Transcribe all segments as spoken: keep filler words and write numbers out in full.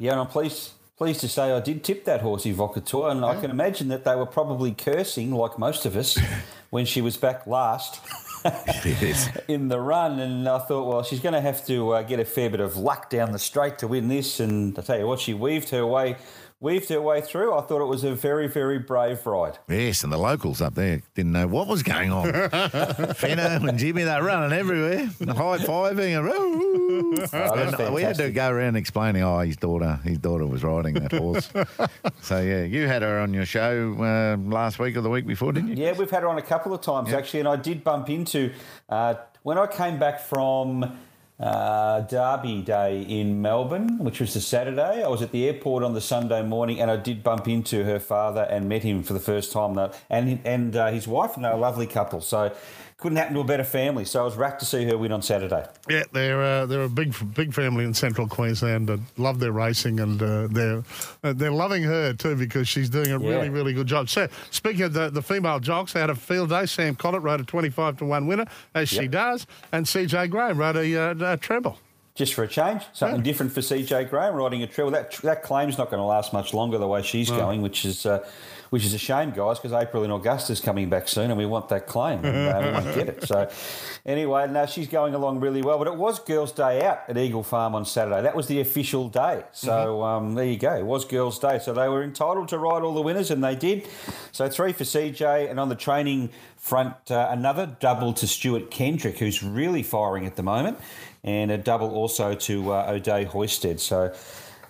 Yeah, and I'm pleased, pleased to say I did tip that horse Evocator, and yeah. I can imagine that they were probably cursing, like most of us, when she was back last in the run. And I thought, well, she's going to have to uh, get a fair bit of luck down the straight to win this. And I tell you what, she weaved her way weaved her way through. I thought it was a very, very brave ride. Yes, and the locals up there didn't know what was going on. Fenner and Jimmy, they were running everywhere, high-fiving. And oh, and we had to go around explaining, oh, his daughter his daughter was riding that horse. So, yeah, you had her on your show uh, last week or the week before, didn't you? Yeah, we've had her on a couple of times, yep. actually, and I did bump into, uh, when I came back from... Uh, Derby Day in Melbourne, which was the Saturday. I was at the airport on the Sunday morning, and I did bump into her father and met him for the first time, though, and and uh, his wife, and they're a lovely couple. So couldn't happen to a better family. So I was rapt to see her win on Saturday. Yeah, they're uh, they're a big big family in Central Queensland that love their racing, and uh, they're they're loving her too because she's doing a yeah. really really good job. So speaking of the, the female jocks, out of field day, Sam Collett rode a twenty-five to one winner as yep. she does, and C J Graham rode a. Uh, Uh, treble. Just for a change, something yeah. different for C J Graham riding a treble. That that claim's not going to last much longer the way she's oh. going, which is uh, which is a shame, guys, because April and August is coming back soon, and we want that claim, and uh, we won't get it. So anyway, no, she's going along really well. But it was Girls' Day out at Eagle Farm on Saturday. That was the official day. So mm-hmm. um, there you go. It was Girls' Day. So they were entitled to ride all the winners, and they did. So three for C J, and on the training front, uh, another double to Stuart Kendrick, who's really firing at the moment. And a double also to uh, O'Day Hoisted. So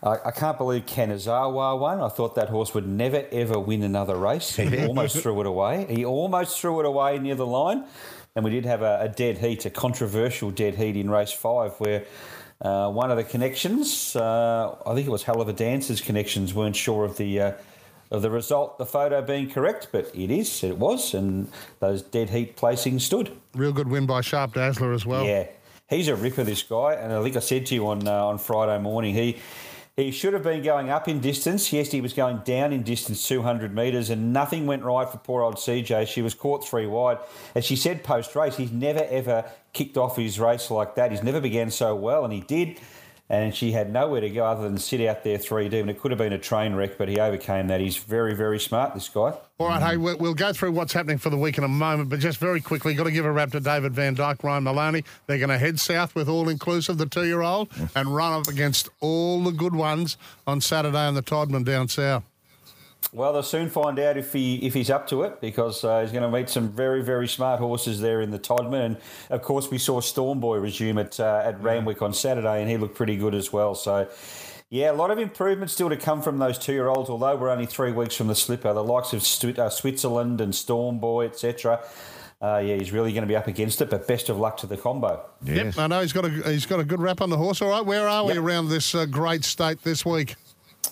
uh, I can't believe Kanazawa won. I thought that horse would never, ever win another race. He almost threw it away. He almost threw it away near the line. And we did have a, a dead heat, a controversial dead heat in race five where uh, one of the connections, uh, I think it was Hell of a Dancer's connections, weren't sure of the... Uh, Of the result, the photo being correct, but it is, it was, and those dead heat placings stood. Real good win by Sharp Dazzler as well. Yeah, he's a ripper, this guy, and I think I said to you on uh, on Friday morning, he he should have been going up in distance. Yes, he was going down in distance, two hundred metres, and nothing went right for poor old C J. She was caught three wide, and she said post-race, he's never, ever kicked off his race like that. He's never began so well, and he did. And she had nowhere to go other than sit out there three deep. And it could have been a train wreck, but he overcame that. He's very, very smart, this guy. All right, hey, we'll go through what's happening for the week in a moment, but just very quickly, got to give a wrap to David Van Dyke, Ryan Maloney. They're going to head south with All Inclusive, the two-year-old, and run up against all the good ones on Saturday in the Todman down south. Well, they'll soon find out if he if he's up to it because uh, he's going to meet some very, very smart horses there in the Todman. And, of course, we saw Storm Boy resume at, uh, at Randwick on Saturday, and he looked pretty good as well. So, yeah, a lot of improvement still to come from those two-year-olds, although we're only three weeks from the slipper. The likes of St- uh, Switzerland and Storm Boy, et cetera. Uh, yeah, he's really going to be up against it, but best of luck to the combo. Yes. Yep, I know he's got a, he's got a good rap on the horse. All right, where are we yep. around this uh, great state this week?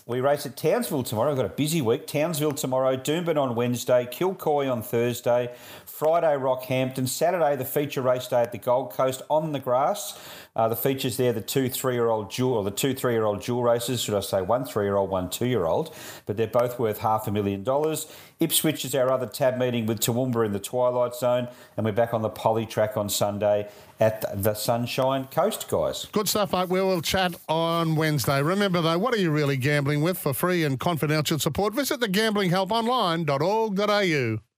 We race at Townsville tomorrow. We've got a busy week. Townsville tomorrow, Doomben on Wednesday, Kilcoy on Thursday, Friday Rockhampton, Saturday the feature race day at the Gold Coast on the grass. Uh, the features there, the two three-year-old dual, or the two three-year-old dual races, should I say, one three-year-old, one two-year-old, but they're both worth half a million dollars. Ipswich is our other tab meeting with Toowoomba in the Twilight Zone, and we're back on the Polly track on Sunday at the Sunshine Coast, guys. Good stuff, mate. We will chat on Wednesday. Remember, though, what are you really gambling with? For free and confidential support, visit the gambling help online dot org dot a u.